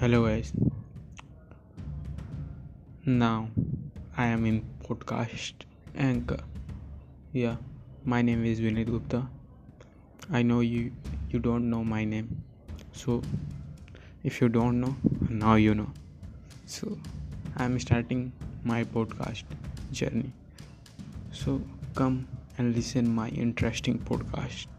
Hello guys, now I am in podcast anchor. Yeah, my name is Vinay Gupta. I know you don't know my name, so if you don't know, now you know. So I am starting my podcast journey, so come and listen my interesting podcast.